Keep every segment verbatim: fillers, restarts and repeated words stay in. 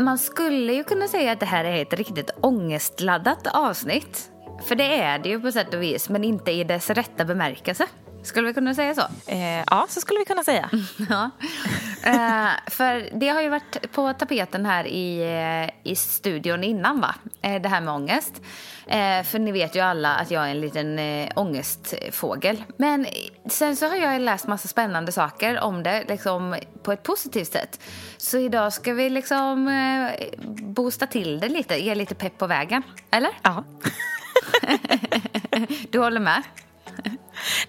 Man skulle ju kunna säga att det här är ett riktigt ångestladdat avsnitt. För det är det ju på sätt och vis, men inte i dess rätta bemärkelse. Skulle vi kunna säga så? Eh, ja, så skulle vi kunna säga. Ja. eh, för det har ju varit på tapeten här i, i studion innan, va? Eh, det här med ångest. Eh, för ni vet ju alla att jag är en liten eh, ångestfågel. Men sen så har jag läst massa spännande saker om det, liksom på ett positivt sätt. Så idag ska vi liksom eh, boosta till det lite, ge lite pepp på vägen, eller? Ja. Du håller med?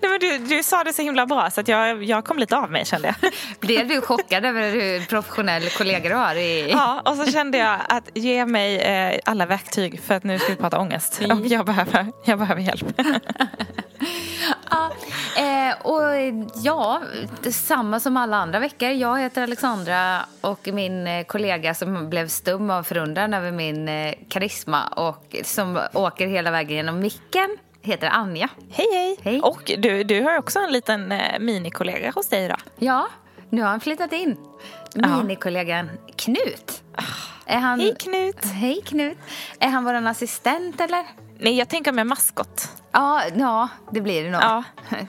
Nej, men du, du sa det så himla bra så att jag, jag kom lite av mig, kände jag. Blev du chockad över hur professionell kollegor har i... Ja, och så kände jag att ge mig eh, alla verktyg för att nu ska vi prata ångest. Och jag behöver, jag behöver hjälp. Ja, eh, och ja, samma som alla andra veckor. Jag heter Alexandra och min kollega som blev stum av förundran över min eh, karisma och som åker hela vägen genom micken heter Anja. Hej, hej. Hej. Och du, du har också en liten eh, minikollega hos dig idag. Ja, nu har han flyttat in. Minikollegan Knut. Är han... Hej Knut. Hej Knut. Är han våran assistent eller? Nej, jag tänker med maskott. Ja, ja, det blir det nog. Ja.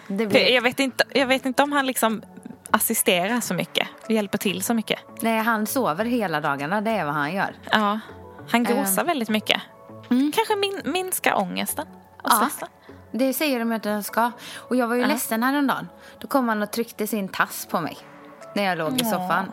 Det blir... jag, vet inte, jag vet inte om han liksom assisterar så mycket. Hjälper till så mycket. Nej, han sover hela dagarna. Det är vad han gör. Ja, han gosar um... väldigt mycket. Mm. Kanske min, minska ångesten. Ja, det säger de att de ska. Och jag var ju uh-huh. ledsen häromdagen. Då kom han och tryckte sin tass på mig när jag låg i soffan.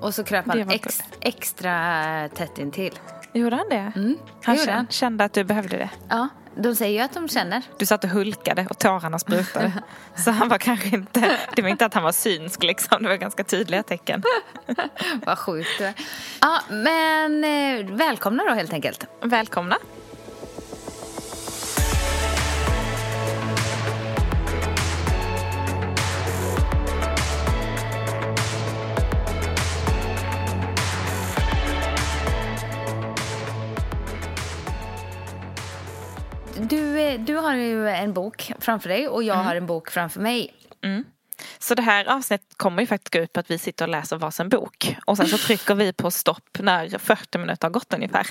Och så kröp han ex, extra tätt intill. Gjorde han det? Mm, han gjorde han. Kände att du behövde det. Ja, de säger ju att de känner. Du satt och hulkade och tårarna sprutade. Så han var kanske inte... Det var inte att han var synsk liksom. Det var ganska tydliga tecken. Vad sjukt. Ja, men eh, välkomna då helt enkelt. Välkomna. Du, du har ju en bok framför dig och jag mm. har en bok framför mig. Mm. Så det här avsnittet kommer ju faktiskt gå ut på att vi sitter och läser varsin bok. Och sen så trycker vi på stopp när fyrtio minuter har gått ungefär.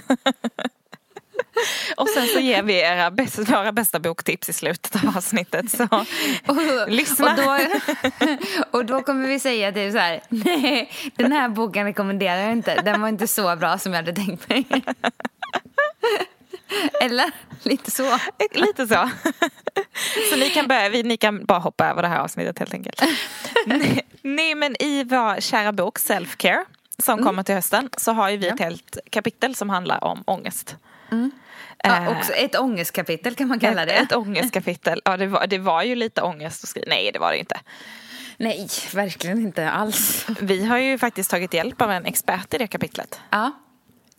Och sen så ger vi era bästa, våra bästa boktips i slutet av avsnittet. Så och, lyssna. Och då, och då kommer vi säga det så här: nej, den här boken rekommenderar jag inte. Den var inte så bra som jag hade tänkt mig. Eller lite så. Lite så. Så ni kan, börja, ni kan bara hoppa över det här avsnittet helt enkelt. Nej, men i vår kära bok Selfcare som mm. kommer till hösten så har ju vi ett ja. helt kapitel som handlar om ångest. Mm. Ja, också ett ångestkapitel kan man kalla det. Ett, ett ångestkapitel. Ja, det var, det var ju lite ångest att skriva. Nej, det var det inte. Nej, verkligen inte alls. Vi har ju faktiskt tagit hjälp av en expert i det kapitlet. Ja.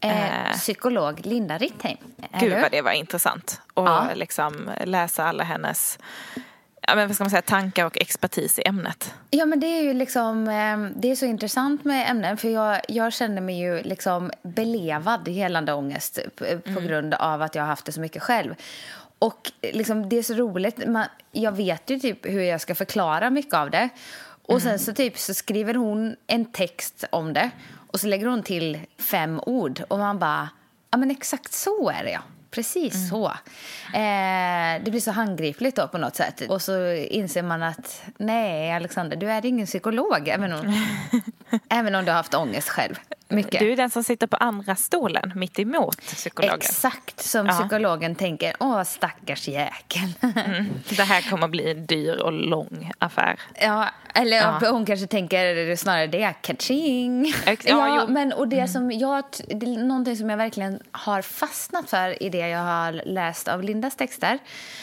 Eh, psykolog Linda Rittheim. Gud vad det var intressant att ja. liksom läsa alla hennes ja, men vad ska man säga, tankar och expertis i ämnet. Ja, men det är ju liksom, det är så intressant med ämnen. För jag, jag känner mig ju liksom belevad gällande ångest på mm. grund av att jag har haft det så mycket själv. Och liksom, det är så roligt. Man, jag vet ju typ hur jag ska förklara mycket av det. Och sen mm. så, typ, så skriver hon en text om det. Och så lägger hon till fem ord. Och man bara, ja men exakt så är det ja. Precis mm. så. Eh, det blir så handgripligt då på något sätt. Och så inser man att, nej Alexander, du är ingen psykolog. Även om, även om du har haft ångest själv. Mycket. Du är den som sitter på andra stolen, mitt emot psykologen. Exakt, som ja. psykologen tänker, åh stackars jäkel. Mm. Det här kommer att bli en dyr och lång affär. Ja, eller ja. hon kanske tänker snarare det, catching. Ja, ja men och det som jag, det är någonting som jag verkligen har fastnat för i det jag har läst av Lindas texter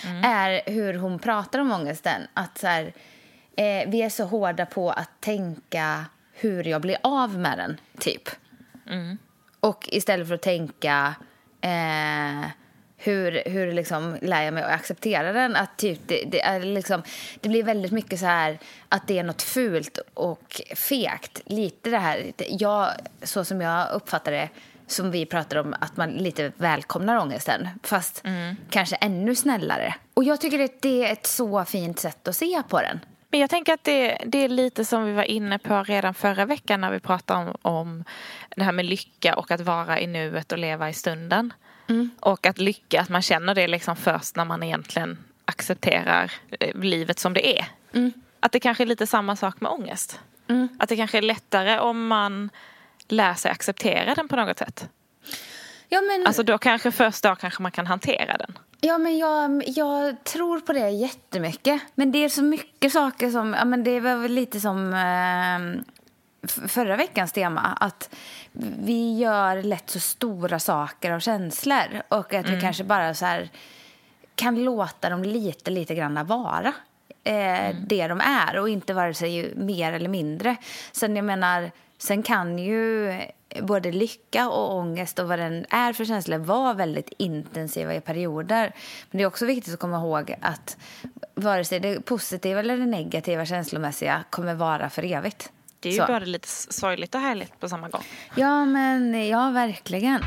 mm. är hur hon pratar om ångesten. Att så här, eh, vi är så hårda på att tänka hur jag blir av med den, typ. Mm. Och istället för att tänka eh, hur, hur liksom lär jag mig att acceptera den, att typ det, det är liksom, det blir väldigt mycket så här att det är något fult och fegt, lite det här jag, så som jag uppfattar det, som vi pratar om, att man lite välkomnar ångesten, fast mm. kanske ännu snällare. Och jag tycker att det är ett så fint sätt att se på den. Men jag tänker att det, det är lite som vi var inne på redan förra veckan när vi pratade om, om det här med lycka och att vara i nuet och leva i stunden. Mm. Och att lycka, att man känner det liksom först när man egentligen accepterar livet som det är. Mm. Att det kanske är lite samma sak med ångest. Mm. Att det kanske är lättare om man lär sig acceptera den på något sätt. Ja, men... Alltså då kanske först då kanske man kan hantera den. Ja, men jag, jag tror på det jättemycket. Men det är så mycket saker som... Ja, men det var väl lite som eh, förra veckans tema. Att vi gör lätt så stora saker av känslor. Och att mm. vi kanske bara så här, kan låta dem lite, lite grann vara. Eh, mm. Det de är. Och inte vare sig mer eller mindre. Sen jag menar... Sen kan ju både lycka och ångest och vad den är för känslor vara väldigt intensiva i perioder. Men det är också viktigt att komma ihåg att vare sig det positiva eller det negativa känslomässiga kommer vara för evigt. Det är ju Så. Bara lite sorgligt och härligt på samma gång. Ja, men ja, verkligen.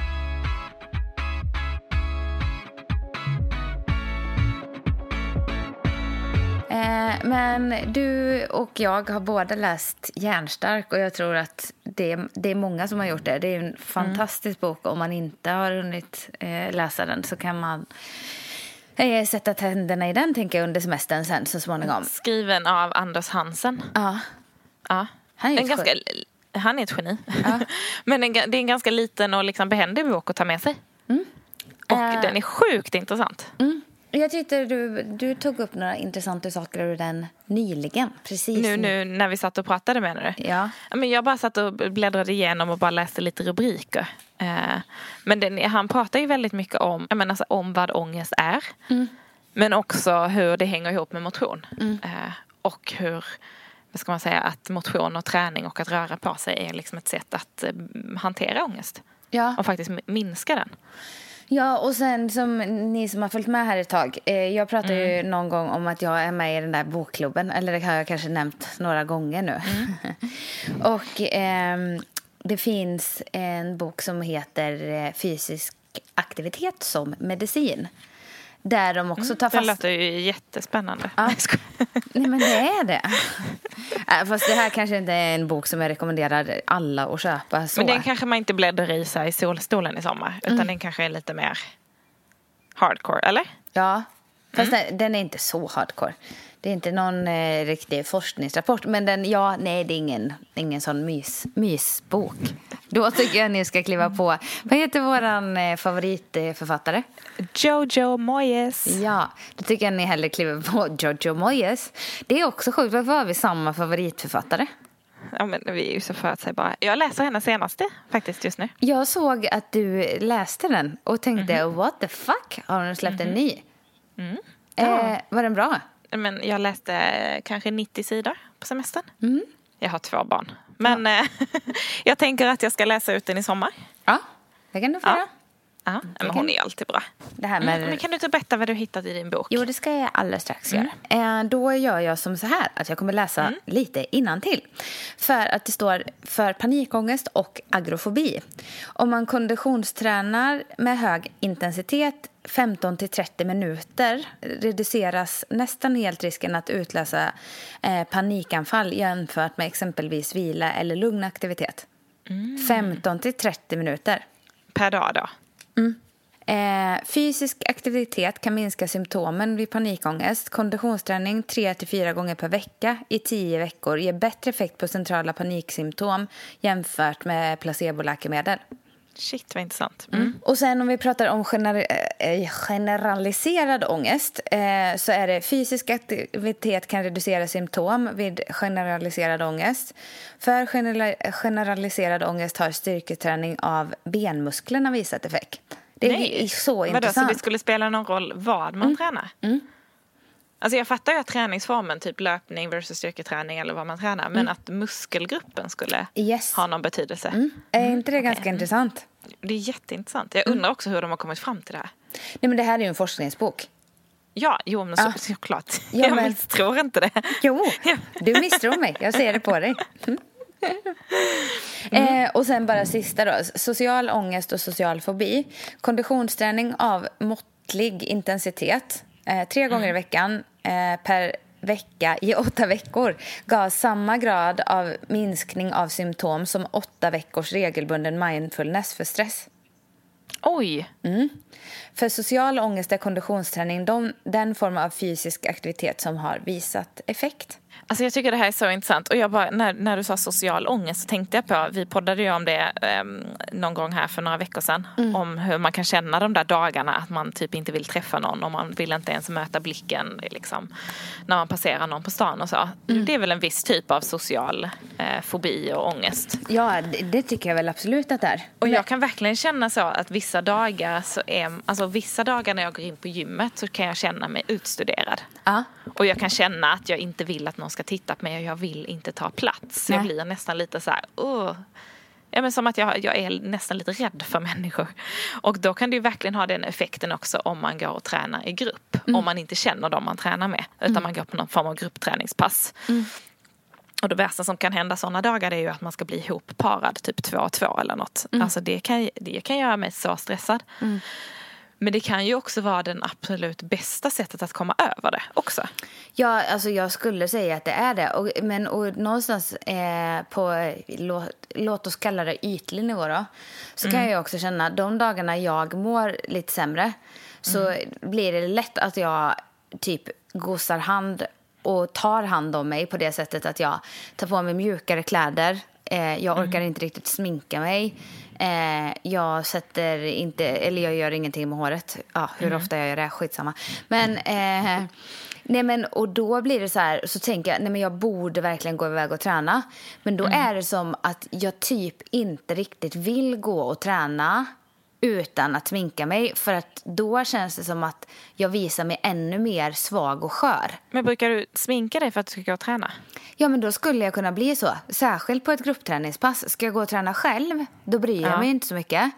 Men du och jag har båda läst Hjärnstark, och jag tror att det, det är många som har gjort det. Det är en fantastisk mm. bok. Om man inte har hunnit läsa den så kan man sätta tänderna i den, tänker jag, under semestern sen så småningom. Skriven av Anders Hansen. Ja. Ja. Han är en ganska, han är ett geni. Ja. Men det är en ganska liten och liksom behändig bok att ta med sig. Mm. Och uh. den är sjukt intressant. Mm. Jag tyckte du, du tog upp några intressanta saker ur den nyligen. Precis nu, nu när vi satt och pratade, menar du? Ja. Men jag bara satt och bläddrade igenom och bara läste lite rubriker. Men den, han pratar ju väldigt mycket om, jag menar, alltså, om vad ångest är. Mm. Men också hur det hänger ihop med motion. Mm. Och hur, vad ska man säga, att motion och träning och att röra på sig är liksom ett sätt att hantera ångest. Ja. Och faktiskt minska den. Ja, och sen som ni som har följt med här ett tag, eh, jag pratade mm. ju någon gång om att jag är med i den där bokklubben, eller det har jag kanske nämnt några gånger nu. Mm. Och eh, det finns en bok som heter Fysisk aktivitet som medicin, där de också tar fast... Det låter ju jättespännande. Ja. Nej, men det är det. Fast det här kanske inte är en bok som jag rekommenderar alla att köpa. Så. Men den kanske man inte bläddrar i sig i solstolen i sommar. Utan mm. den kanske är lite mer hardcore, eller? Ja, fast mm. den, den är inte så hardcore. Det är inte någon eh, riktig forskningsrapport. Men den, ja, nej, det är ingen, ingen sån mys, mysbok. Då tycker jag ni ska kliva på. Vad heter våran eh, favoritförfattare? Jojo Moyes. Ja, då tycker jag ni hellre kliver på Jojo Moyes. Det är också sjukt. Varför har vi samma favoritförfattare? Ja, men vi är ju så förutsägbara. Jag läser henne senaste faktiskt just nu. Jag såg att du läste den och tänkte, mm-hmm. what the fuck? Har hon släppt mm-hmm. en ny? Mm. Ja. Eh, var den bra? Men jag läste kanske nittio sidor på semestern. Mm. Jag har två barn. Men ja. jag tänker att jag ska läsa ut den i sommar. Ja, det kan du få. Ja. Ja. Men hon är alltid bra. Det här med... mm. Men kan du inte berätta vad du hittat i din bok? Jo, det ska jag alldeles strax mm. göra. Eh, då gör jag som så här, att jag kommer läsa mm. lite innantill. För att det står för panikångest och agrofobi. Om man konditionstränar med hög intensitet femton till trettio minuter reduceras nästan helt risken att utlösa eh, panikanfall jämfört med exempelvis vila eller lugn aktivitet. Mm. femton till trettio minuter. Per dag då? Mm. Eh, fysisk aktivitet kan minska symptomen vid panikångest. Konditionsträning tre till fyra gånger per vecka i tio veckor ger bättre effekt på centrala paniksymptom jämfört med placeboläkemedel. Shit, vad intressant. Mm. Mm. Och sen om vi pratar om gener- eh, generaliserad ångest eh, så är det fysisk aktivitet kan reducera symptom vid generaliserad ångest. För gener- generaliserad ångest har styrketräning av benmusklerna visat effekt. Det är Nej. så intressant. Vadå, så det skulle spela någon roll vad man mm. tränar? Mm. Alltså jag fattar ju att träningsformen, typ löpning versus styrketräning eller vad man tränar. Men mm. att muskelgruppen skulle yes. ha någon betydelse. Mm. Mm. Är inte det okay. ganska intressant? Det är jätteintressant. Jag undrar mm. också hur de har kommit fram till det här. Nej, men det här är ju en forskningsbok. Ja, jo, men så, ah. såklart. Ja, men... Jag misstror inte det. Jo, du misstror mig. Jag ser det på dig. Mm. Mm. Eh, och sen bara sista då. Social ångest och social fobi. Konditionsträning av måttlig intensitet. Eh, tre gånger mm. i veckan eh, per vecka i åtta veckor gav samma grad av minskning av symptom som åtta veckors regelbunden mindfulness för stress. Oj! Mm. För social ångest är konditionsträning de, den form av fysisk aktivitet som har visat effekt. Alltså jag tycker det här är så intressant. Och jag bara, när, när du sa social ångest så tänkte jag på, vi poddade ju om det eh, någon gång här för några veckor sedan. Mm. Om hur man kan känna de där dagarna att man typ inte vill träffa någon. Och man vill inte ens möta blicken liksom, när man passerar någon på stan och så. Mm. Det är väl en viss typ av social eh, fobi och ångest. Ja, det, det tycker jag väl absolut att det är. Och jag kan verkligen känna så att vissa dagar så är, alltså vissa dagar när jag går in på gymmet så kan jag känna mig utstuderad. Uh. Och jag kan känna att jag inte vill att någon ska titta på mig och jag vill inte ta plats. Nej. Jag blir nästan lite så här, oh. ja, men som att jag, jag är nästan lite rädd för människor. Och då kan det ju verkligen ha den effekten också om man går och tränar i grupp. Mm. Om man inte känner dem man tränar med utan mm. man går på någon form av gruppträningspass. Mm. Och det värsta som kan hända sådana dagar är ju att man ska bli ihopparad typ två och två eller något. Mm. Alltså det kan, det kan göra mig så stressad. Mm. Men det kan ju också vara den absolut bästa sättet att komma över det också. Ja, alltså jag skulle säga att det är det. Och, men och någonstans eh, på, låt, låt oss kalla det ytlig nivå då. Så mm. kan jag också känna att de dagarna jag mår lite sämre så mm. blir det lätt att jag typ gossar hand och tar hand om mig på det sättet att jag tar på mig mjukare kläder. Eh, jag orkar mm. inte riktigt sminka mig. Eh, jag sätter inte, eller jag gör ingenting med håret. Ja, hur mm. ofta jag gör det, skitsamma. Men, eh, nej men, och då blir det så här, så tänker jag, nej men jag borde verkligen gå iväg och träna. Men då mm. är det som att jag typ inte riktigt vill gå och träna utan att sminka mig. För att då känns det som att jag visar mig ännu mer svag och skör. Men brukar du sminka dig för att du ska gå och träna? Ja, men då skulle jag kunna bli så. Särskilt på ett gruppträningspass. Ska jag gå och träna själv, då bryr jag ja. mig inte så mycket.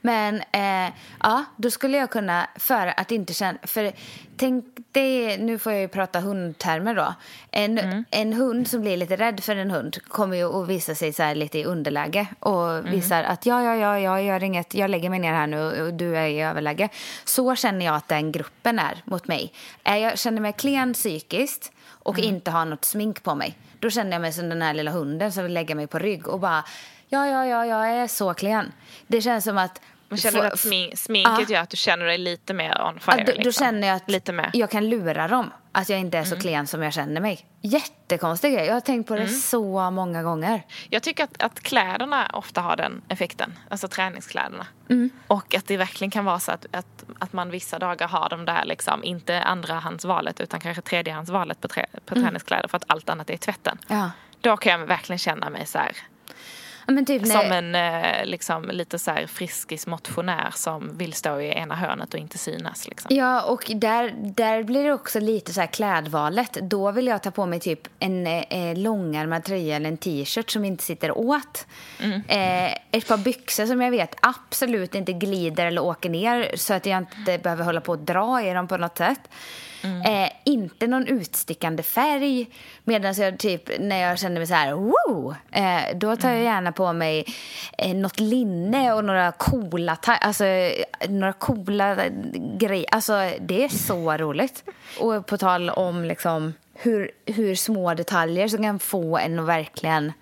Men eh, ja, då skulle jag kunna för att inte känna... För tänk dig, nu får jag ju prata hundtermer då. En, mm. en hund som blir lite rädd för en hund kommer ju att visa sig så här lite i underläge. Och visar mm. att ja, ja, ja, jag gör inget. Jag lägger mig ner här nu och du är i överläge. Så känner jag att den gruppen är mot mig. Jag känner mig klen psykiskt och mm. inte har något smink på mig. Då känner jag mig som den här lilla hunden som vill lägga mig på rygg och bara ja, ja, ja, jag är så klen. Det känns som att man känner att smink, sminket ja. gör att du känner dig lite mer on fire. Ja, då, då liksom. känner jag att lite mer. Jag kan lura dem. Att jag inte är så mm. klen som jag känner mig. Jättekonstig grej. Jag har tänkt på det mm. så många gånger. Jag tycker att, att kläderna ofta har den effekten. Alltså träningskläderna. Mm. Och att det verkligen kan vara så att, att, att man vissa dagar har de där liksom. Inte andrahandsvalet utan kanske tredjehandsvalet på, trä, på mm. träningskläder. För att allt annat är i tvätten. Ja. Då kan jag verkligen känna mig så här... Men typ som när... en liksom, lite så här friskis motionär som vill stå i ena hörnet och inte synas. Liksom. Ja, och där, där blir det också lite så här klädvalet. Då vill jag ta på mig typ en eh, långärmad tröja eller en t-shirt som inte sitter åt. Mm. Eh, ett par byxor som jag vet absolut inte glider eller åker ner så att jag inte behöver hålla på att dra i dem på något sätt. Mm. Eh, inte någon utstickande färg. Medan jag typ, när jag känner mig så här, wow, eh, då tar jag gärna på mig eh, något linne och några coola ta- alltså, några coola grejer. Alltså, det är så roligt. Och på tal om liksom, hur, hur små detaljer som kan få en att verkligen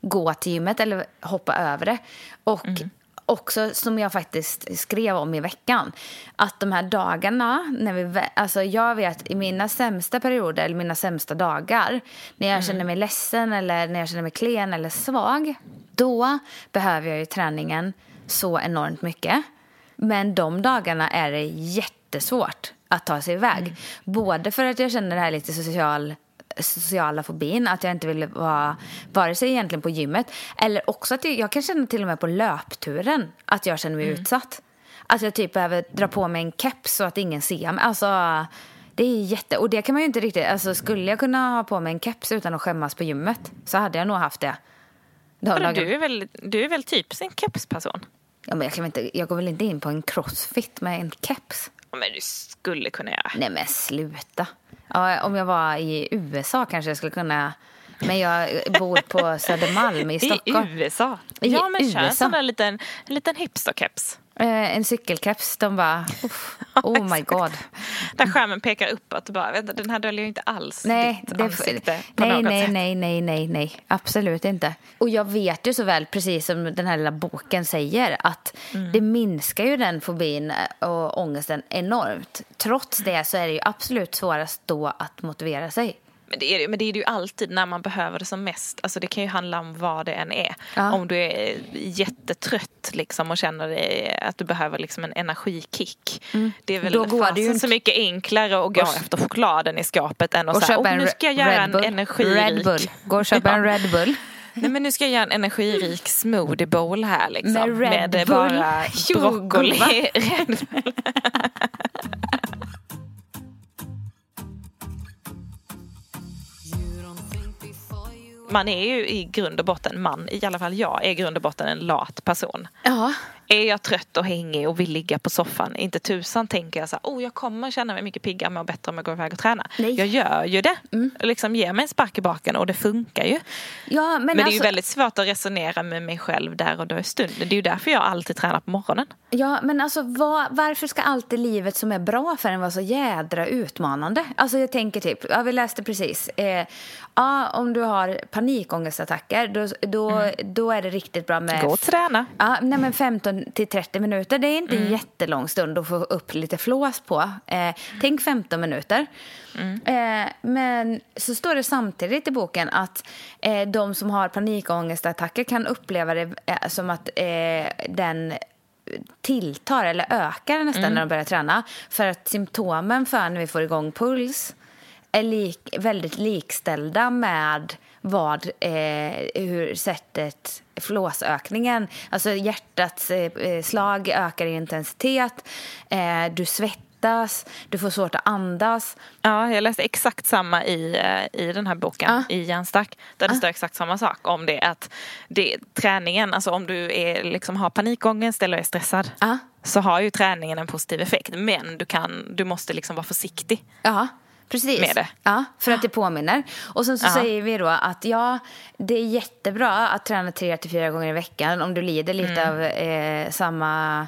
gå till gymmet eller hoppa över det. Och mm. också som jag faktiskt skrev om i veckan. Att de här dagarna, när vi, alltså jag vet i mina sämsta perioder eller mina sämsta dagar. När jag mm. känner mig ledsen eller när jag känner mig klen eller svag. Då behöver jag ju träningen så enormt mycket. Men de dagarna är det jättesvårt att ta sig iväg. Mm. Både för att jag känner det här lite social... sociala fobin, att jag inte vill vara vare sig egentligen på gymmet eller också att jag, jag kan känna till och med på löpturen att jag känner mig mm. utsatt, att jag typ behöver dra på mig en keps så att ingen ser mig, alltså Det är jätte, och det kan man ju inte riktigt, alltså skulle jag kunna ha på mig en keps utan att skämmas på gymmet så hade jag nog haft det. Då, du är väl du är väl typ en kepsperson. Ja, men jag kan inte jag går väl inte in på en crossfit med en keps. Ja, men du skulle kunna göra. Nej, men sluta. Ja, om jag var i U S A kanske jag skulle kunna, men jag bor på Södermalm i Stockholm. I U S A. I ja, men kör sån där liten en liten hipsterkeps. Eh, en cykelkeps, de bara uff, oh my god. Där skärmen pekar uppåt och bara, vänta, den här döljer ju inte alls nej, ditt det, ansikte på nej, något nej, sätt. Nej, nej, nej, nej, absolut inte. Och jag vet ju så väl, precis som den här lilla boken säger, att mm. det minskar ju den fobin och ångesten enormt. Trots det så är det ju absolut svårast då att motivera sig. Men det, är, men det är det ju alltid när man behöver det som mest. Alltså det kan ju handla om vad det än är. Ja. Om du är jättetrött liksom, och känner dig att du behöver liksom en energikick. Mm. Det är väl då går det ju så mycket enklare att gå och efter chokladen i skåpet än att och säga, och nu ska jag göra en energirik. Red Bull. Gå och köpa ja. en Red Bull. Nej, men nu ska jag göra en energirik smoothie bowl här liksom. Med Red Med Bull. Bara broccoli. Red Bull. Man är ju i grund och botten, man, i alla fall jag, är i grund och botten en lat person. Ja. Är jag trött och hängig och vill ligga på soffan, inte tusan tänker jag så här, oh, jag kommer känna mig mycket piggare och bättre om jag går iväg och tränar. Nej. Jag gör ju det. Mm. Liksom ger mig en spark i baken och det funkar ju. Ja, men men alltså, det är ju väldigt svårt att resonera med mig själv där och då i stunden. Det är ju därför jag alltid tränar på morgonen. Ja, men alltså var, varför ska alltid livet som är bra för en vara så jädra utmanande? Alltså jag tänker typ, ja, vi läste precis. Eh, ja, om du har panikångestattacker, då, då, mm. då är det riktigt bra med... Gå och träna. Ja, nej, men femton till trettio minuter, det är inte en mm. jättelång stund att få upp lite flås på. Eh, mm. Tänk femton minuter. Mm. Eh, men så står det samtidigt i boken att eh, de som har panikångestattacker kan uppleva det eh, som att eh, den tilltar eller ökar nästan mm. när de börjar träna. För att symptomen för när vi får igång puls är lik, väldigt likställda med vad, eh, hur sättet flåsökningen, alltså hjärtats eh, slag ökar i intensitet, eh, du svettas, du får svårt att andas. Ja, jag läste exakt samma i, i den här boken, ah. i Hjärnstark, där det ah. står exakt samma sak om det, att det, träningen, alltså om du är, liksom, har panikångest eller är stressad ah. så har ju träningen en positiv effekt, men du, kan, du måste liksom vara försiktig. Ja. Precis, ja, för att det påminner. Och sen så ja. säger vi då att ja, det är jättebra att träna tre till fyra gånger i veckan om du lider lite mm. av eh, samma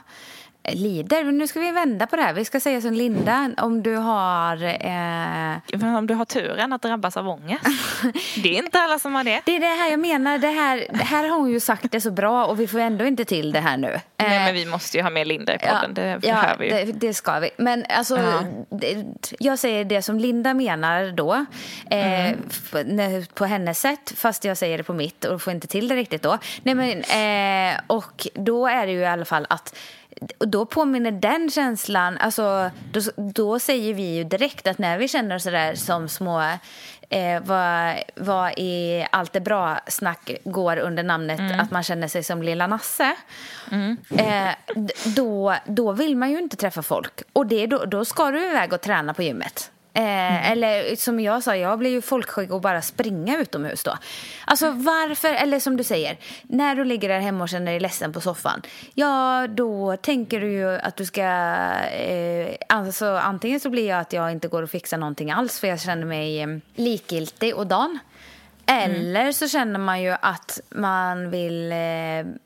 lider. Men nu ska vi vända på det här. Vi ska säga som Linda, om du har... Eh... Om du har turen att drabbas av ångest. Det är inte alla som har det. Det är det här jag menar. Det här, det här har hon ju sagt det så bra och vi får ändå inte till det här nu. Nej, men vi måste ju ha med Linda i podden. Ja, det ja, vi ju. Det, det ska vi. Men alltså, uh-huh. det, jag säger det som Linda menar då. Eh, mm. f- ne, på hennes sätt, fast jag säger det på mitt och får inte till det riktigt då. Nej, men, eh, och då är det ju i alla fall att då påminner den känslan, alltså, då, då säger vi ju direkt att när vi känner oss sådär som små eh, vad, vad i allt det bra snack går under namnet mm. att man känner sig som lilla Nasse mm. eh, då, då vill man ju inte träffa folk och det, då, då ska du iväg och träna på gymmet. Eh, mm. Eller som jag sa, jag blir ju folkskygg och bara springa utomhus då. Alltså varför, eller som du säger, när du ligger där hemma och känner dig ledsen på soffan, ja då tänker du ju att du ska eh, alltså antingen så blir jag att jag inte går och fixar någonting alls för jag känner mig eh, likgiltig och dan. Eller mm. så känner man ju att man vill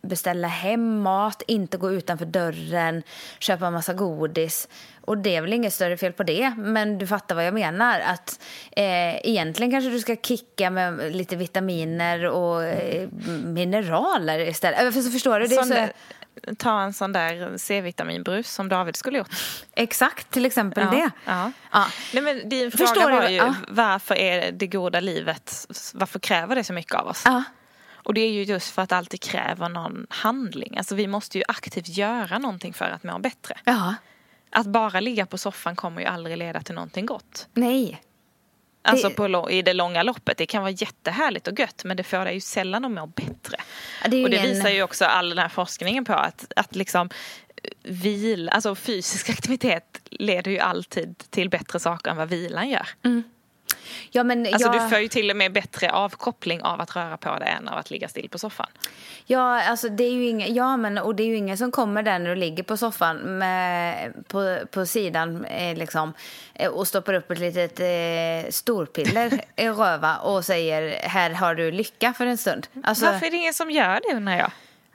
beställa hem mat, inte gå utanför dörren, köpa en massa godis. Och det är väl inget större fel på det, men du fattar vad jag menar. Att eh, egentligen kanske du ska kicka med lite vitaminer och eh, mineraler istället. För så förstår du, det är så... Ta en sån där C-vitaminbrus som David skulle gjort. Exakt, till exempel ja, det. Ja. Ja. Nej, men din Förstår fråga var ju, ja. varför är det goda livet, varför kräver det så mycket av oss? Ja. Och det är ju just för att alltid kräver någon handling. Alltså vi måste ju aktivt göra någonting för att må bättre. Ja. Att bara ligga på soffan kommer ju aldrig leda till någonting gott. Nej. Alltså det... på, i det långa loppet. Det kan vara jättehärligt och gött, men det får dig ju sällan att må bättre. Ja, det är ju och det en... visar ju också all den här forskningen på att, att liksom vil, alltså fysisk aktivitet leder ju alltid till bättre saker än vad vilan gör. Mm. Ja, men alltså jag... du får ju till och med bättre avkoppling av att röra på dig än av att ligga still på soffan. Ja, alltså det är ju inga, ja men och det är ju ingen som kommer där när du ligger på soffan med, på på sidan eh, liksom och stoppar upp ett litet eh, storpiller i röva och säger här har du lycka för en stund. Alltså, varför är det ingen som gör det när jag?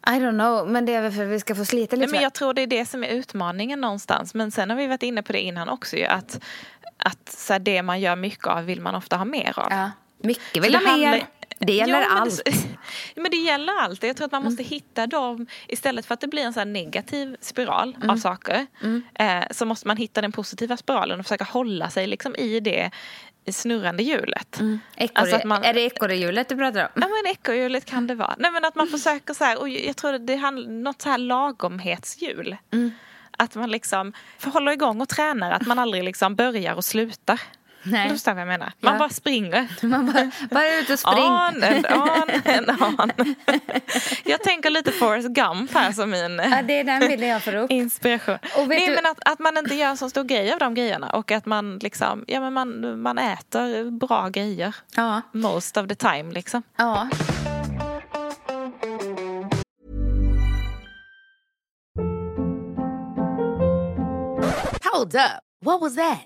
I don't know, men det är väl för att vi ska få slita lite. Nej, men jag tror det är det som är utmaningen någonstans, men sen har vi varit inne på det innan också ju att att så här, det man gör mycket av vill man ofta ha mer av. Ja, mycket vill ha mer. Handlar... Det gäller jo, allt. Men det, men det gäller allt. Jag tror att man måste mm. hitta dem istället för att det blir en så här negativ spiral mm. av saker. Mm. Eh, så måste man hitta den positiva spiralen och försöka hålla sig liksom i det snurrande hjulet. Mm. Alltså att man, är det ekorrehjulet du pratar om? Ja, men ekorrehjulet kan det vara. Nej, men att man försöker så här, och jag tror att det är något så här lagomhetshjul. Mm. Att man liksom förhåller igång och tränar. Att man aldrig liksom börjar och slutar. Nej. Förstår vad jag menar? Man ja. bara springer. Man bara, bara är ute och springer. On and on and on. Jag tänker lite Forrest Gump här som min ja, det är den bilden jag får upp. Inspiration. Och vet Nej, du... men att, att man inte gör en så stor grej av de grejerna. Och att man liksom, ja men man, man äter bra grejer. Ja. Most of the time liksom. Ja. Hold up. What was that?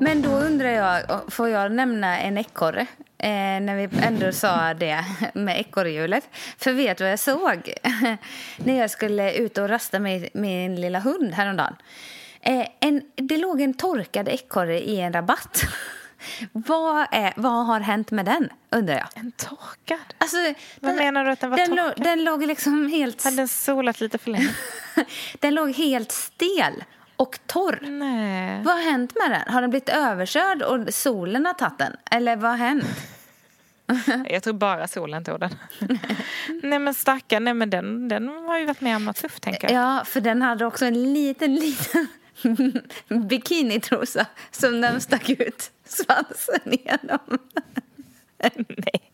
Men då undrar jag, får jag nämna en ekorre? Eh, när vi ändå sa det med ekorrehjulet. För vet du vad jag såg? När jag skulle ut och rasta med min lilla hund häromdagen. Eh, en, det låg en torkad ekorre i en rabatt. Vad, är, vad har hänt med den, undrar jag? En torkad? Alltså, vad den, menar du att den var den torkad? Lo, den låg liksom helt... Hade den solat lite för länge? Den låg helt stel. Och torr. Nej. Vad har hänt med den? Har den blivit överkörd och solen har tagit den? Eller vad har hänt? Jag tror bara solen tog den. Nej men stackarn, nej men den, den har ju varit med om något tufft, tänker jag. Ja, för den hade också en liten, liten bikinitrosa som den stack ut svansen igenom. Nej.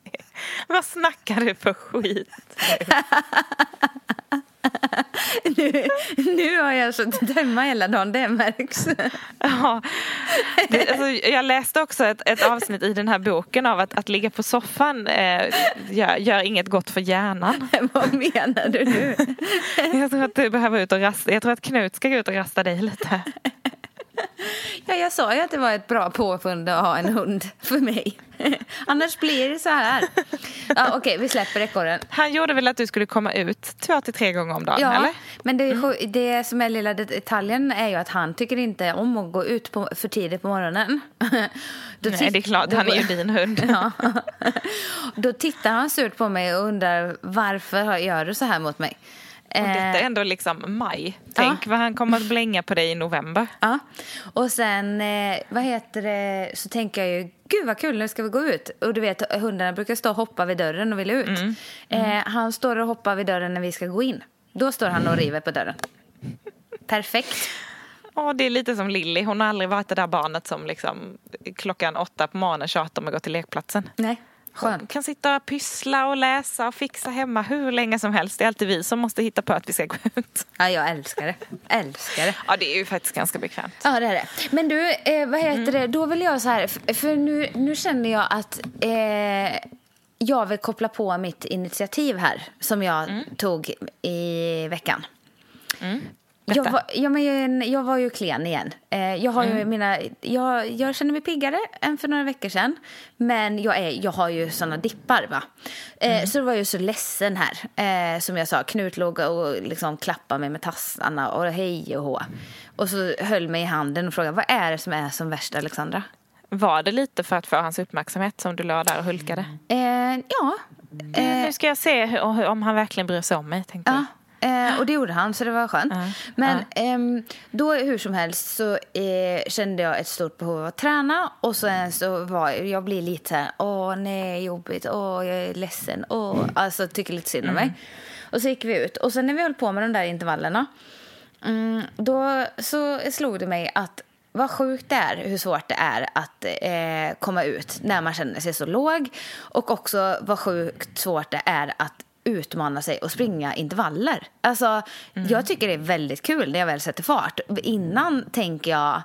Vad snackar du för skit? Nu, nu har jag suttit hemma hela dagen, det märks. Ja, det, alltså, jag läste också ett, ett avsnitt i den här boken av att, att ligga på soffan eh, gör, gör inget gott för hjärnan. Vad menar du nu? Jag tror att du behöver ut och rasta. Jag tror att Knut ska gå ut och rasta dig lite. Ja, jag sa ju att det var ett bra påfund att ha en hund för mig. Annars blir det så här. Ja, Okej, okay, vi släpper ekorren. Han gjorde väl att du skulle komma ut två till tre gånger om dagen, ja, eller? Men det, det som är lilla detaljen är ju att han tycker inte om att gå ut på, för tidigt på morgonen. Då Nej, det är klart. Han är ju din hund. Ja. Då tittar han surt på mig och undrar varför gör du så här mot mig? Och detta är ändå liksom maj. Tänk ja. vad han kommer att blänga på dig i november. Ja. Och sen, vad heter det, så tänker jag ju, gud vad kul, nu ska vi gå ut. Och du vet, hundarna brukar stå och hoppa vid dörren och vill ut. Mm. Mm. Eh, han står och hoppar vid dörren när vi ska gå in. Då står han och river på dörren. Perfekt. Ja, det är lite som Lilly. Hon har aldrig varit det där barnet som liksom klockan åtta på morgonen tjatar om att gå till lekplatsen. Nej. Skön. Kan sitta och pyssla och läsa och fixa hemma hur länge som helst. Det är alltid vi som måste hitta på att vi ska gå ut. Ja, jag älskar det. Älskar det. Ja, det är ju faktiskt ganska bekvämt. Ja, det är det. Men du, eh, vad heter mm. det? Då vill jag så här, för nu, nu känner jag att eh, jag vill koppla på mitt initiativ här som jag mm. tog i veckan. Mm. Jag var, ja, men jag var ju klen igen. Jag, har ju mm. mina, jag, jag känner mig piggare än för några veckor sedan. Men jag, är, jag har ju sådana dippar, va? Mm. Så det var ju så ledsen här. Som jag sa, Knut låg och liksom klappade mig med tassarna. Och hej och hå. Och så höll mig i handen och frågade, vad är det som är som värst, Alexandra? Var det lite för att få hans uppmärksamhet som du lade där och hulkade? Mm. Eh, ja. Eh, nu ska jag se hur, om han verkligen bryr sig om mig, tänkte ja. jag. Eh, och det gjorde han, så det var skönt. Mm. Men eh, då hur som helst så eh, kände jag ett stort behov av att träna. Och sen så var jag blir lite så här, åh nej, jobbigt, åh jag är ledsen, åh, alltså tycker lite synd om mig. Mm. Och så gick vi ut. Och sen när vi höll på med de där intervallerna, mm, då så slog det mig att vad sjukt det är, hur svårt det är att eh, komma ut när man känner sig så låg. Och också vad sjukt svårt det är att utmana sig och springa intervaller. Alltså, mm. jag tycker det är väldigt kul när jag väl sätter fart. Innan tänker jag,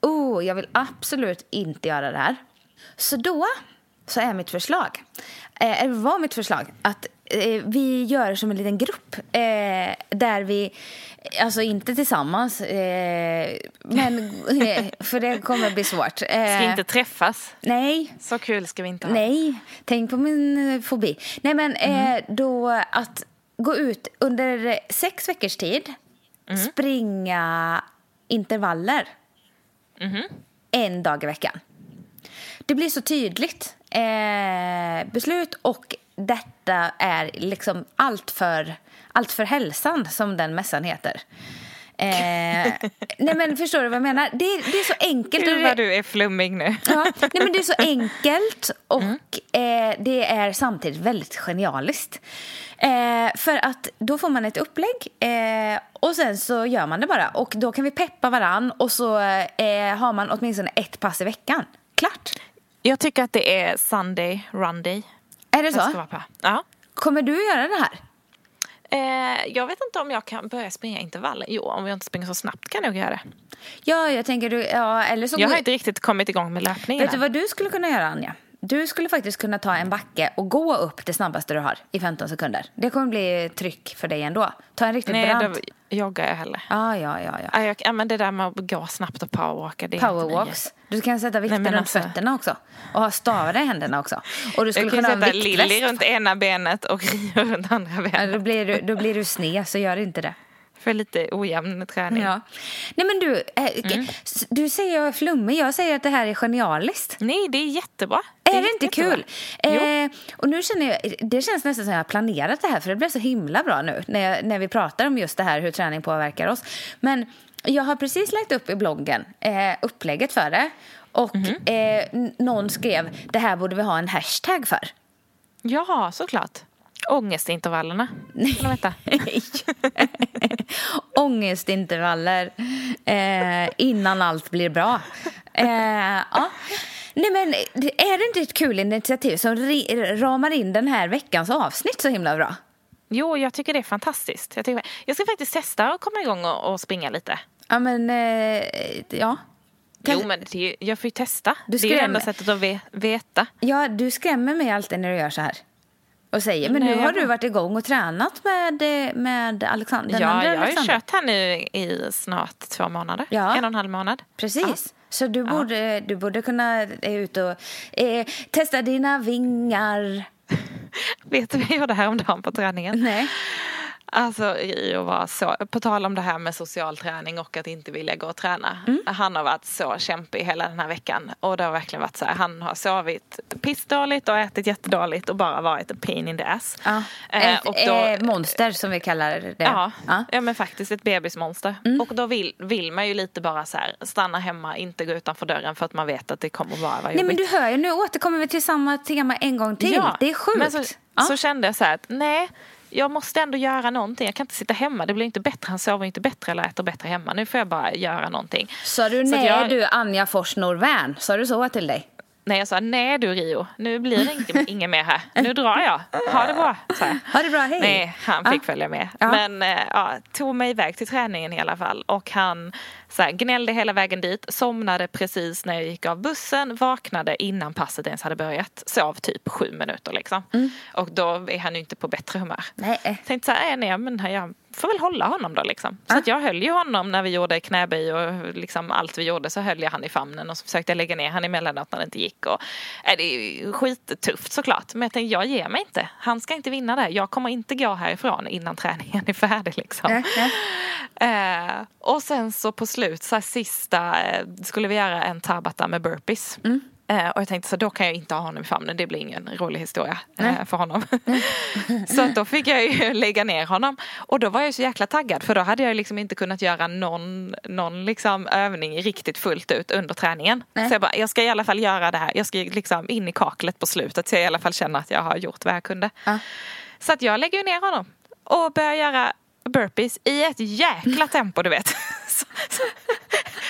oh, jag vill absolut inte göra det här. Så då så är mitt förslag, eh, eller var mitt förslag, att eh, vi gör som en liten grupp eh, där vi, alltså inte tillsammans, eh, men för det kommer bli svårt. Eh, ska inte träffas. Nej. Så kul ska vi inte ha. Nej, tänk på min fobi. Nej, men eh, då att gå ut under sex veckors tid, mm. springa intervaller mm. en dag i veckan. Det blir så tydligt eh, beslut, och detta är liksom allt för, allt för hälsan som den mässan heter. Eh, nej men förstår du vad jag menar? Det, det är så enkelt. Gud vad du är flummig nu. Ja, nej men det är så enkelt och mm. eh, det är samtidigt väldigt genialiskt. Eh, för att då får man ett upplägg eh, och sen så gör man det bara. Och då kan vi peppa varann och så eh, har man åtminstone ett pass i veckan. Klart. Jag tycker att det är Sunday Run Day. Är det så? Ja. Kommer du göra det här? Eh, jag vet inte om jag kan börja springa intervaller. Jo, om jag inte springer så snabbt kan jag göra det. Ja, jag tänker du... Ja, eller så jag går... har inte riktigt kommit igång med löpningen. Vet du vad du skulle kunna göra, Anja? Du skulle faktiskt kunna ta en backe och gå upp det snabbaste du har i femton sekunder. Det kommer bli tryck för dig ändå. Ta en riktigt Nej, brant. Nej, då joggar jag heller. Ah, ja, ja, ja. Ah, jag, ja. Men det där med att gå snabbt och powerwalka. Powerwalks. Du kan sätta vikten Nej, runt alltså... fötterna också. Och ha stavar i händerna också. Och du skulle jag kunna sätta Lilly runt ena benet och Rio runt andra benet. Ja, då, blir du, då blir du sned, så gör inte det. För lite ojämn träning. Ja. Nej men du, äh, mm. du säger flummig, jag säger att det här är genialiskt. Nej, det är jättebra. Det är, är det inte jättebra. Kul? Eh, och nu känner jag, det känns nästan som jag har planerat det här. För det blev så himla bra nu när, jag, när vi pratar om just det här, hur träning påverkar oss. Men jag har precis lagt upp i bloggen eh, upplägget för det. Och mm. eh, någon skrev, det här borde vi ha en hashtag för. Ja, såklart. Ångestintervallerna. Nej. Ångestintervaller eh, innan allt blir bra. Eh, ja. Nej men är det inte ett kul initiativ som re- ramar in den här veckans avsnitt så himla bra? Jo, jag tycker det är fantastiskt. Jag, tycker, jag ska faktiskt testa och komma igång och, och springa lite. Ja men eh, ja. Jo, men det, jag får ju testa. Du det är det enda sättet att ve- veta. Ja, du skrämmer mig alltid när du gör så här. Och säger, men nu Nej, har du varit igång och tränat med, med Alexander. Ja, jag har ju kört här nu i snart två månader. Ja. En och en halv månad. Precis. Ja. Så du borde, ja. du borde kunna ut och eh, testa dina vingar. Vet du vad jag gjorde häromdagen på träningen? Nej. Alltså, Rio var så... På tal om det här med social träning och att inte vilja gå och träna. Mm. Han har varit så kämpig hela den här veckan. Och det har verkligen varit så här. Han har sovit pissdåligt och ätit jättedåligt. Och bara varit en pain in the ass. Ja. Eh, ett och då, eh, monster som vi kallar det. Ja, ja. ja men faktiskt ett bebismonster. Mm. Och då vill, vill man ju lite bara så här, stanna hemma, inte gå utanför dörren. För att man vet att det kommer att vara jobbigt. Nej men du hör ju, nu återkommer vi till samma tema en gång till. Ja. Det är sjukt. Men så, ja. så kände jag så här att nej... Jag måste ändå göra någonting. Jag kan inte sitta hemma. Det blir inte bättre. Han sover inte bättre eller äter bättre hemma. Nu får jag bara göra någonting. Sa du så nej jag... du Anja Fors Norvän? Sa du så till dig? när jag sa nej du Rio, nu blir det inte, ingen mer här. Nu drar jag. Ha det bra. Så här. Ha det bra, hej. Nej, han fick ah. följa med. Ah. Men ja, tog mig iväg till träningen i alla fall. Och han så här, gnällde hela vägen dit. Somnade precis när jag gick av bussen. Vaknade innan passet ens hade börjat. Sov typ sju minuter liksom. Mm. Och då är han ju inte på bättre humör. Nej. Tänkte så här, nej men jag får väl hålla honom då liksom. Så ah. att jag höll ju honom när vi gjorde knäböj och liksom allt vi gjorde så höll jag han i famnen och så försökte jag lägga ner han emellanåt när det inte gick. Och, äh, det är ju skittufft såklart. Men jag tänkte, jag ger mig inte. Han ska inte vinna det. Jag kommer inte gå härifrån innan träningen är färdig liksom. Mm. Mm. Eh, och sen så på slut, så här sista, eh, skulle vi göra en tabata med burpees. Mm. Och jag tänkte så då kan jag inte ha honom i famnen. Det blir ingen rolig historia mm. för honom. Mm. Så att då fick jag ju lägga ner honom. Och då var jag så jäkla taggad. För då hade jag liksom inte kunnat göra någon, någon liksom övning riktigt fullt ut under träningen. Mm. Så jag bara, jag ska i alla fall göra det här. Jag ska liksom in i kaklet på slutet. Så jag i alla fall känner att jag har gjort vad jag kunde. Mm. Så att jag lägger ner honom. Och börjar göra burpees i ett jäkla tempo, du vet.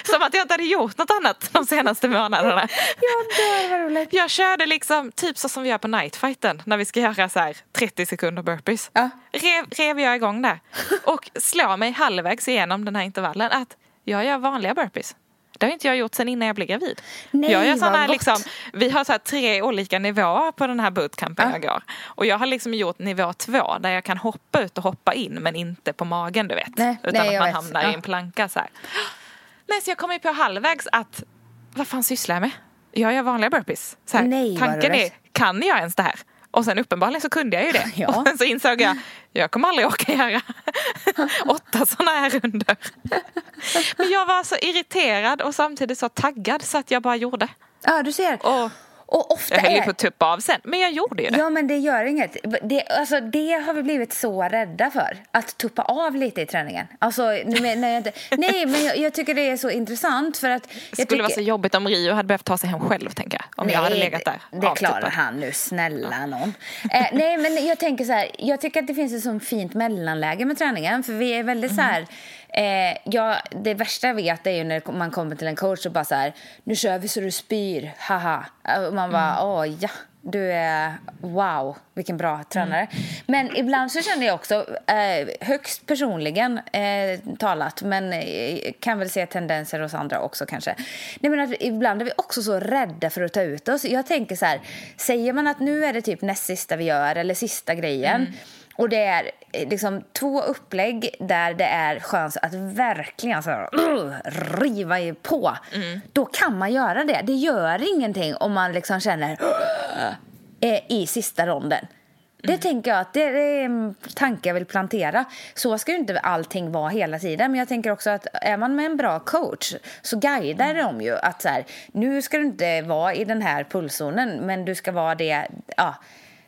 Som att jag inte hade gjort något annat de senaste månaderna. Ja, det var roligt. Jag körde liksom typ så som vi gör på Nightfighten. När vi ska göra så här trettio sekunder burpees. Ja. Rev, rev jag igång där. Och slår mig halvvägs igenom den här intervallen. Att jag gör vanliga burpees. Det har inte jag gjort sen innan jag blev gravid. Nej, jag gör såna här, liksom, vi har så här tre olika nivåer på den här bootcampen jag går. Och jag har liksom gjort nivå två där jag kan hoppa ut och hoppa in men inte på magen, du vet. Nej, utan nej, att man vet. hamnar ja. i en planka så här. Nej, så jag kom ju på halvvägs att vad fan sysslar jag med? Jag gör vanliga burpees. Så här, nej, tanken är, kan jag ens det här? Och sen uppenbarligen så kunde jag ju det. Ja. Och sen så insåg jag, jag kommer aldrig orka göra åtta sådana här runder. Men jag var så irriterad och samtidigt så taggad så att jag bara gjorde. Ja, du ser. Och, och ofta jag höll ju är... på att tuppa av sen, men jag gjorde ju det. Ja, men det gör inget. Det, alltså, det har vi blivit så rädda för. Att tuppa av lite i träningen. Alltså, men, nej, jag inte... nej, men jag, jag tycker det är så intressant. För att jag skulle tycker... vara så jobbigt om Rio hade behövt ta sig hem själv, tänker jag. Om nej, jag hade legat där. Det klarar han nu, snälla någon. eh, nej, men jag tänker så här. Jag tycker att det finns ett sånt fint mellanläge med träningen. För vi är väldigt mm. så här... Eh, ja, det värsta jag vet är ju när man kommer till en coach och bara så här, nu kör vi så du spyr, haha. Och man bara, åh mm. oh, ja, du är, wow, vilken bra tränare. Mm. Men ibland så känner jag också, eh, högst personligen eh, talat, men eh, kan väl se tendenser hos andra också kanske. Nej, men att ibland är vi också så rädda för att ta ut oss. Jag tänker så här, säger man att nu är det typ näst sista vi gör eller sista grejen. Mm. Och det är liksom två upplägg där det är chans att verkligen så här, riva på. Mm. Då kan man göra det. Det gör ingenting om man liksom känner eh, i sista ronden. Det mm. tänker jag att det är en tanke jag vill plantera. Så ska ju inte allting vara hela tiden. Men jag tänker också att är man med en bra coach så guidar mm. de ju att så här, nu ska du inte vara i den här pulszonen. Men du ska vara det... Ja,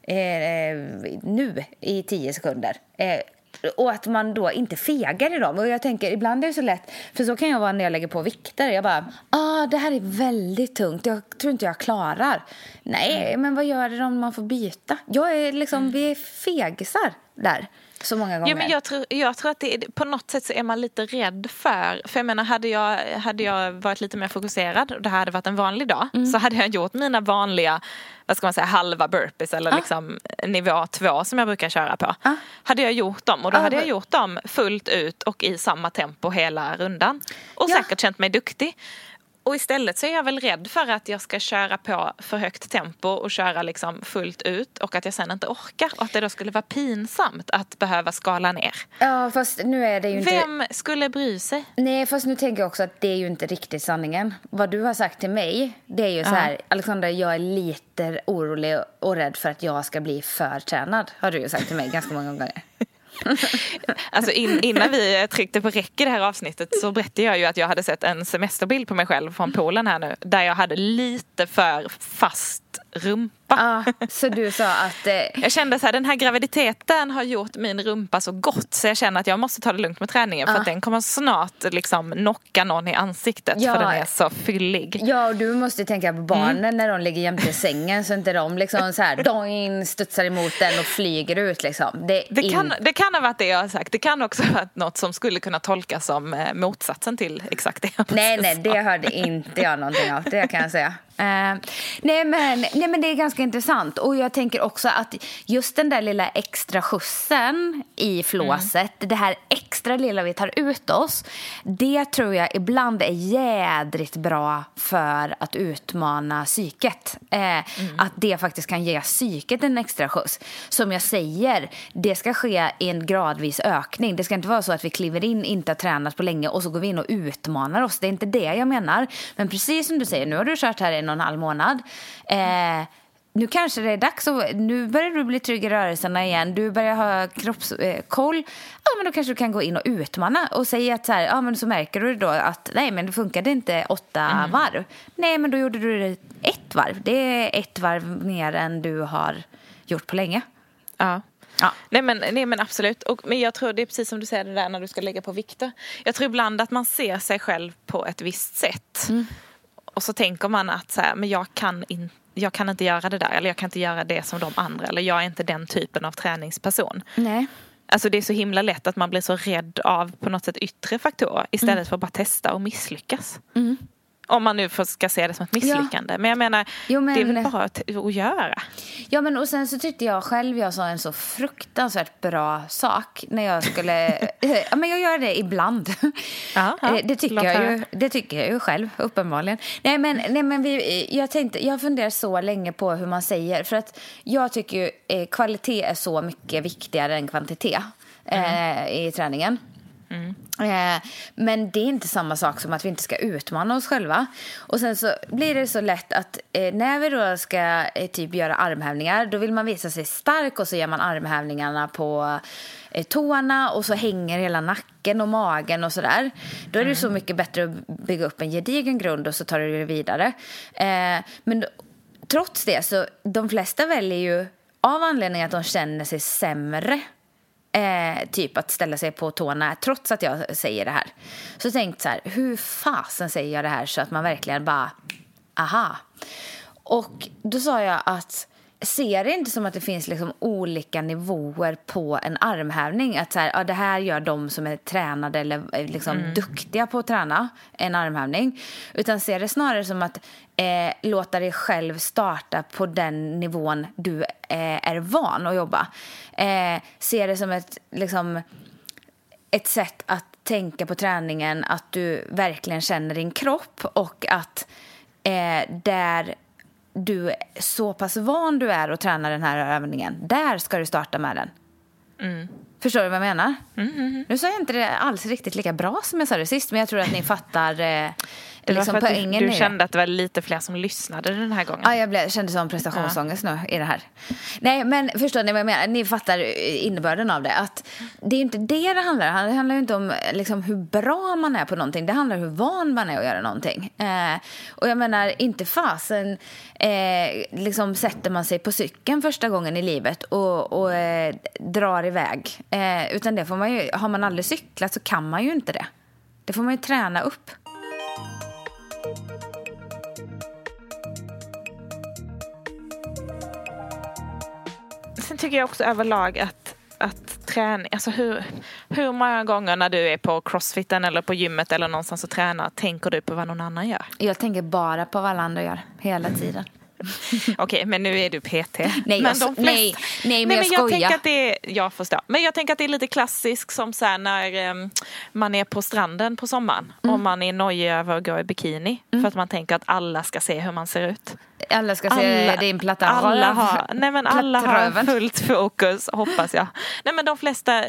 Eh, nu i tio sekunder eh, och att man då inte fegar i dem. Och jag tänker, ibland är det så lätt, för så kan jag vara när jag lägger på vikter. Jag bara, ah, det här är väldigt tungt, jag tror inte jag klarar. Nej, men vad gör det om man får byta? Jag är liksom, mm. vi är fegisar där så många gånger. Ja, men jag tror, jag tror att det är, på något sätt så är man lite rädd för, för jag menar, hade jag, hade jag varit lite mer fokuserad och det här hade varit en vanlig dag mm. så hade jag gjort mina vanliga, vad ska man säga, halva burpees eller ah. liksom nivå två som jag brukar köra på. Ah. Hade jag gjort dem och då ah. hade jag gjort dem fullt ut och i samma tempo hela rundan och ja. säkert känt mig duktig. Och istället så är jag väl rädd för att jag ska köra på för högt tempo och köra liksom fullt ut och att jag sen inte orkar och att det då skulle vara pinsamt att behöva skala ner. Ja, fast nu är det ju inte... Vem skulle bry sig? Nej, fast nu tänker jag också att det är ju inte riktigt sanningen. Vad du har sagt till mig, det är ju så här, ja. Alexandra, jag är lite orolig och rädd för att jag ska bli förtränad, har du ju sagt till mig ganska många gånger. Alltså in, innan vi tryckte på räck i det här avsnittet så berättade jag ju att jag hade sett en semesterbild på mig själv från Polen här nu där jag hade lite för fast rumpa. Ah, så du sa att eh... jag kände så här, den här graviditeten har gjort min rumpa så gott så jag känner att jag måste ta det lugnt med träningen ah. för att den kommer snart liksom knocka någon i ansiktet ja. för den är så fyllig. Ja, och du måste tänka på barnen mm. när de ligger jämte sängen så inte de liksom så här doin, studsar emot den och flyger ut liksom. Det, det, in... kan, det kan ha varit det jag har sagt. Det kan också ha varit något som skulle kunna tolkas som motsatsen till exakt det. Nej, nej, det hörde inte jag någonting av. Det kan jag säga. Eh, nej, men, nej men det är ganska intressant. Och jag tänker också att just den där lilla extra skjutsen i flåset, mm. det här extra lilla vi tar ut oss, det tror jag ibland är jädrigt bra för att utmana psyket. eh, mm. Att det faktiskt kan ge psyket en extra skjuts. Som jag säger, det ska ske i en gradvis ökning. Det ska inte vara så att vi kliver in, inte har tränat på länge, och så går vi in och utmanar oss. Det är inte det jag menar. Men precis som du säger, nu har du kört här i någon halv månad. Eh, nu kanske det är dags att, nu börjar du bli trygg i rörelserna igen. Du börjar ha kroppskoll. Eh, ja, men då kanske du kan gå in och utmana och säga att så här, ja men så märker du då att nej, men det funkade inte åtta mm. varv. Nej, men då gjorde du ett varv. Det är ett varv mer än du har gjort på länge. Ja. Ja. Nej, men, nej men absolut. Och, men jag tror det är precis som du säger, det där när du ska lägga på vikter. Jag tror ibland att man ser sig själv på ett visst sätt. Mm. Och så tänker man att så här, men jag kan, in, jag kan inte göra det där. Eller jag kan inte göra det som de andra. Eller jag är inte den typen av träningsperson. Nej. Alltså det är så himla lätt att man blir så rädd av på något sätt yttre faktorer. Istället mm. för att bara testa och misslyckas. Mm. Om man nu ska se det som ett misslyckande. Ja. Men jag menar, jo, men, det är väl bara att, att göra. Ja, men och sen så tyckte jag själv, jag sa en så fruktansvärt bra sak när jag skulle... ja, men jag gör det ibland. Ja, ja, det, tycker jag ju, det tycker jag ju själv, uppenbarligen. Nej, men, nej, men vi, jag tänkte, jag funderar så länge på hur man säger. För att jag tycker ju eh, kvalitet är så mycket viktigare än kvantitet eh, mm. i träningen. Mm. Eh, men det är inte samma sak som att vi inte ska utmana oss själva. Och sen så blir det så lätt att eh, när vi då ska eh, typ göra armhävningar, då vill man visa sig stark och så gör man armhävningarna på eh, tårna och så hänger hela nacken och magen och sådär. Då är det mm. så mycket bättre att bygga upp en gedigen grund och så tar du det vidare. Eh, men då, trots det så de flesta väljer ju av anledning att de känner sig sämre. Eh, typ att ställa sig på tårna trots att jag säger det här. Så tänkte så här, hur fasen säger jag det här så att man verkligen bara aha. Och då sa jag att ser det inte som att det finns liksom olika nivåer på en armhävning, att så här, ja, det här gör de som är tränade eller liksom mm. duktiga på att träna en armhävning, utan ser det snarare som att eh, låta dig själv starta på den nivån du eh, är van att jobba. Eh, ser det som ett liksom ett sätt att tänka på träningen, att du verkligen känner din kropp och att eh, där du så pass van du är att träna den här övningen, där ska du starta med den. Mm. Förstår du vad jag menar? Mm, mm, mm. Nu sa jag inte det alls riktigt lika bra som jag sa det sist, men jag tror att ni fattar eh, liksom poängen i det. Du kände att det var lite fler som lyssnade den här gången. Ja, jag blev, kände som prestationsångest ja. nu i det här. Nej, men förstår ni vad jag menar? Ni fattar innebörden av det. Att det är inte det det handlar om. Det handlar ju inte om liksom, hur bra man är på någonting. Det handlar om hur van man är att göra någonting. Eh, och jag menar, inte fasen eh, liksom sätter man sig på cykeln första gången i livet och, och eh, drar iväg. Eh, utan det får man ju, har man aldrig cyklat så kan man ju inte det. Det får man ju träna upp. Sen tycker jag också överlag att, att träning, alltså hur, hur många gånger när du är på crossfiten eller på gymmet eller någonstans och tränar, tänker du på vad någon annan gör? Jag tänker bara på vad alla andra gör hela tiden. Okej, men nu är du P T. Nej, men de flesta, nej, nej, men nej, men jag skojar. Tänker att det är, jag förstår. Men jag tänker att det är lite klassiskt som så här när um, man är på stranden på sommaren mm. och man är nöjd över att gå i bikini mm. för att man tänker att alla ska se hur man ser ut. Alla ska se din platta. Alla har, nej men alla har fullt fokus, hoppas jag. Nej, men de flesta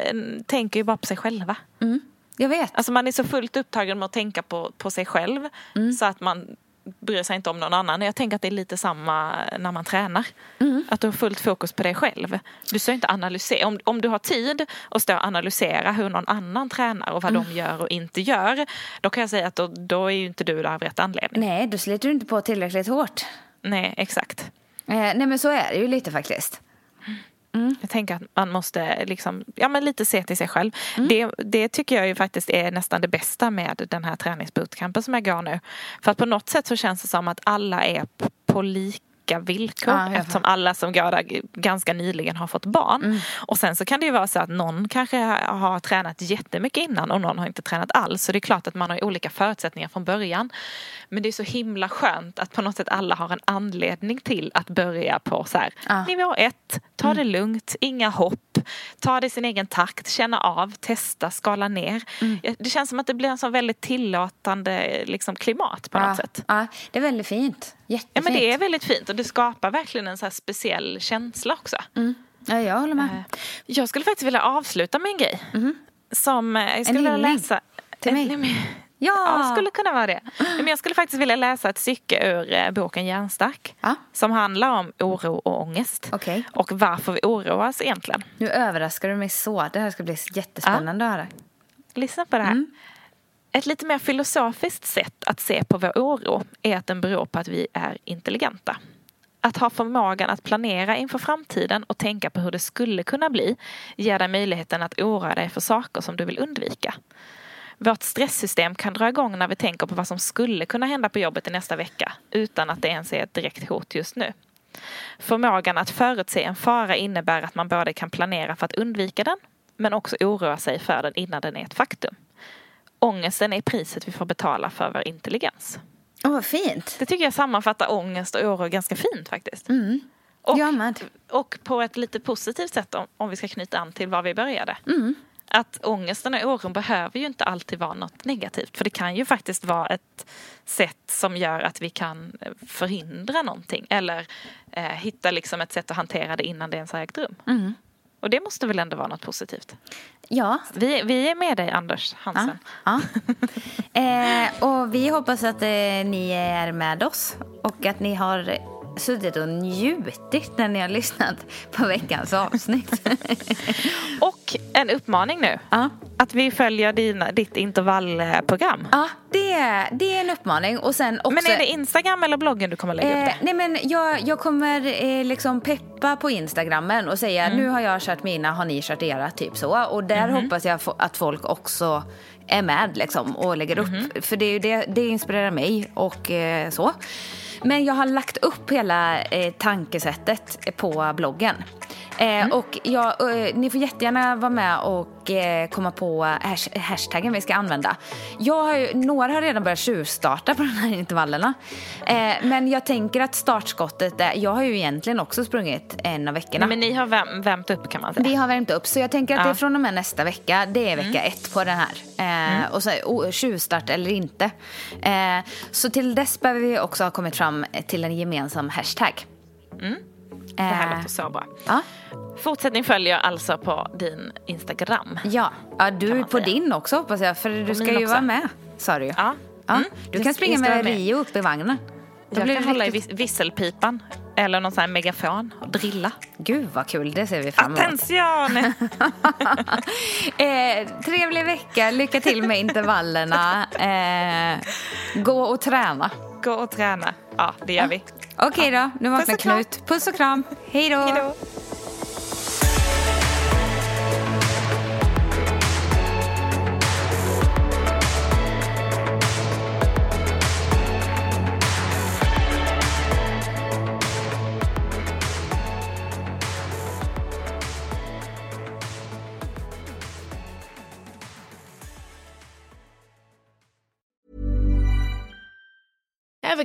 tänker ju bara på sig själva. Mm. Jag vet. Alltså man är så fullt upptagen med att tänka på på sig själv mm. så att man bryr sig inte om någon annan. Jag tänker att det är lite samma när man tränar. Mm. Att du har fullt fokus på dig själv. Du ska inte analysera. Om, om du har tid att stå och analysera hur någon annan tränar och vad mm. de gör och inte gör, då kan jag säga att då, då är ju inte du där av rätt anledning. Nej, då sliter du inte på tillräckligt hårt. Nej, exakt. Eh, nej, men så är det ju lite faktiskt. Mm. Jag tänker att man måste liksom, ja, men lite se till sig själv. Mm. Det, det tycker jag ju faktiskt är nästan det bästa med den här träningsbootcampen som jag går nu. För att på något sätt så känns det som att alla är på lika lika villkor, ah, eftersom alla som går där ganska nyligen har fått barn. Mm. Och sen så kan det ju vara så att någon kanske har tränat jättemycket innan och någon har inte tränat alls. Så det är klart att man har olika förutsättningar från början. Men det är så himla skönt att på något sätt alla har en anledning till att börja på så här, ah. nivå ett, ta mm. det lugnt, inga hopp, ta det i sin egen takt, känna av, testa, skala ner. Mm. Det känns som att det blir en sån väldigt tillåtande liksom, klimat på ah. något sätt. Ja, ah. det är väldigt fint. Jättefint. Ja, men det är väldigt fint och det skapar verkligen en så här speciell känsla också. Mm. Ja, jag håller med. Jag skulle faktiskt vilja avsluta med en grej. Mm. Som jag skulle vilja läsa. Till mig? En, ja. ja, det skulle kunna vara det. Men jag skulle faktiskt vilja läsa ett stycke ur boken Hjärnstark. Ja. Som handlar om oro och ångest. Okay. Och varför vi oroas egentligen. Nu överraskar du mig så. Det här ska bli jättespännande att höra. Ja. Lyssna på det här. Mm. Ett lite mer filosofiskt sätt att se på vår oro är att den beror på att vi är intelligenta. Att ha förmågan att planera inför framtiden och tänka på hur det skulle kunna bli ger dig möjligheten att oroa dig för saker som du vill undvika. Vårt stresssystem kan dra igång när vi tänker på vad som skulle kunna hända på jobbet i nästa vecka utan att det ens är ett direkt hot just nu. Förmågan att förutse en fara innebär att man både kan planera för att undvika den men också oroa sig för den innan den är ett faktum. Ångesten är priset vi får betala för vår intelligens. Åh, oh, vad fint. Det tycker jag sammanfattar ångest och oro ganska fint faktiskt. Mm. Och, och på ett lite positivt sätt om, om vi ska knyta an till var vi började. Mm. Att ångesten och oron behöver ju inte alltid vara något negativt. För det kan ju faktiskt vara ett sätt som gör att vi kan förhindra någonting. Eller eh, hitta liksom ett sätt att hantera det innan det ens har ägt rum. Mm. Och det måste väl ändå vara något positivt? Ja. Vi, vi är med dig, Anders Hansen. Ja, ja. eh, och vi hoppas att eh, ni är med oss. Och att ni har suttit och njutit när ni har lyssnat på veckans avsnitt. Och en uppmaning nu. Ja. Att vi följer dina, ditt intervallprogram. Ja, det är, det är en uppmaning. Och sen också, men är det Instagram eller bloggen du kommer lägga eh, upp det? Nej, men jag, jag kommer eh, liksom peppa på Instagrammen och säga mm. nu har jag kört mina, har ni kört era, typ så. Och där mm. hoppas jag att folk också är med liksom, och lägger upp. Mm. För det, är ju det, det inspirerar mig och eh, så. Men jag har lagt upp hela eh, tankesättet på bloggen. Eh, mm. Och jag, eh, ni får jättegärna vara med och eh, komma på hash- hashtaggen vi ska använda. Jag har ju, några har redan börjat tjuvstarta på de här intervallerna. Eh, men jag tänker att startskottet är, jag har ju egentligen också sprungit en av veckorna. Men ni har väm, värmt upp kan man säga. Vi har värmt upp, så jag tänker att ja. det är från och med nästa vecka. Det är vecka mm. ett på den här. Eh, mm. Och så oh, tjuvstart eller inte. Eh, så till dess behöver vi också ha kommit fram till en gemensam hashtag. Mm. Det här låter så bra. Ja. Fortsättning följer alltså på din Instagram. Ja, ja du är på säga. din också hoppas jag. För du ska ju vara med, sa du ju. Ja. Ja. Mm. Du kan jag springa med Rio upp i vagnen. Jag kan hålla i visselpipan. Eller någon sån här megafon och drilla. Gud vad kul, det ser vi fram emot. Attention! eh, trevlig vecka, lycka till med intervallerna. Eh, gå och träna. Gå och träna, ja det gör vi. Okej okay då, nu vaknar Knut. Puss och kram. Hej då. Ever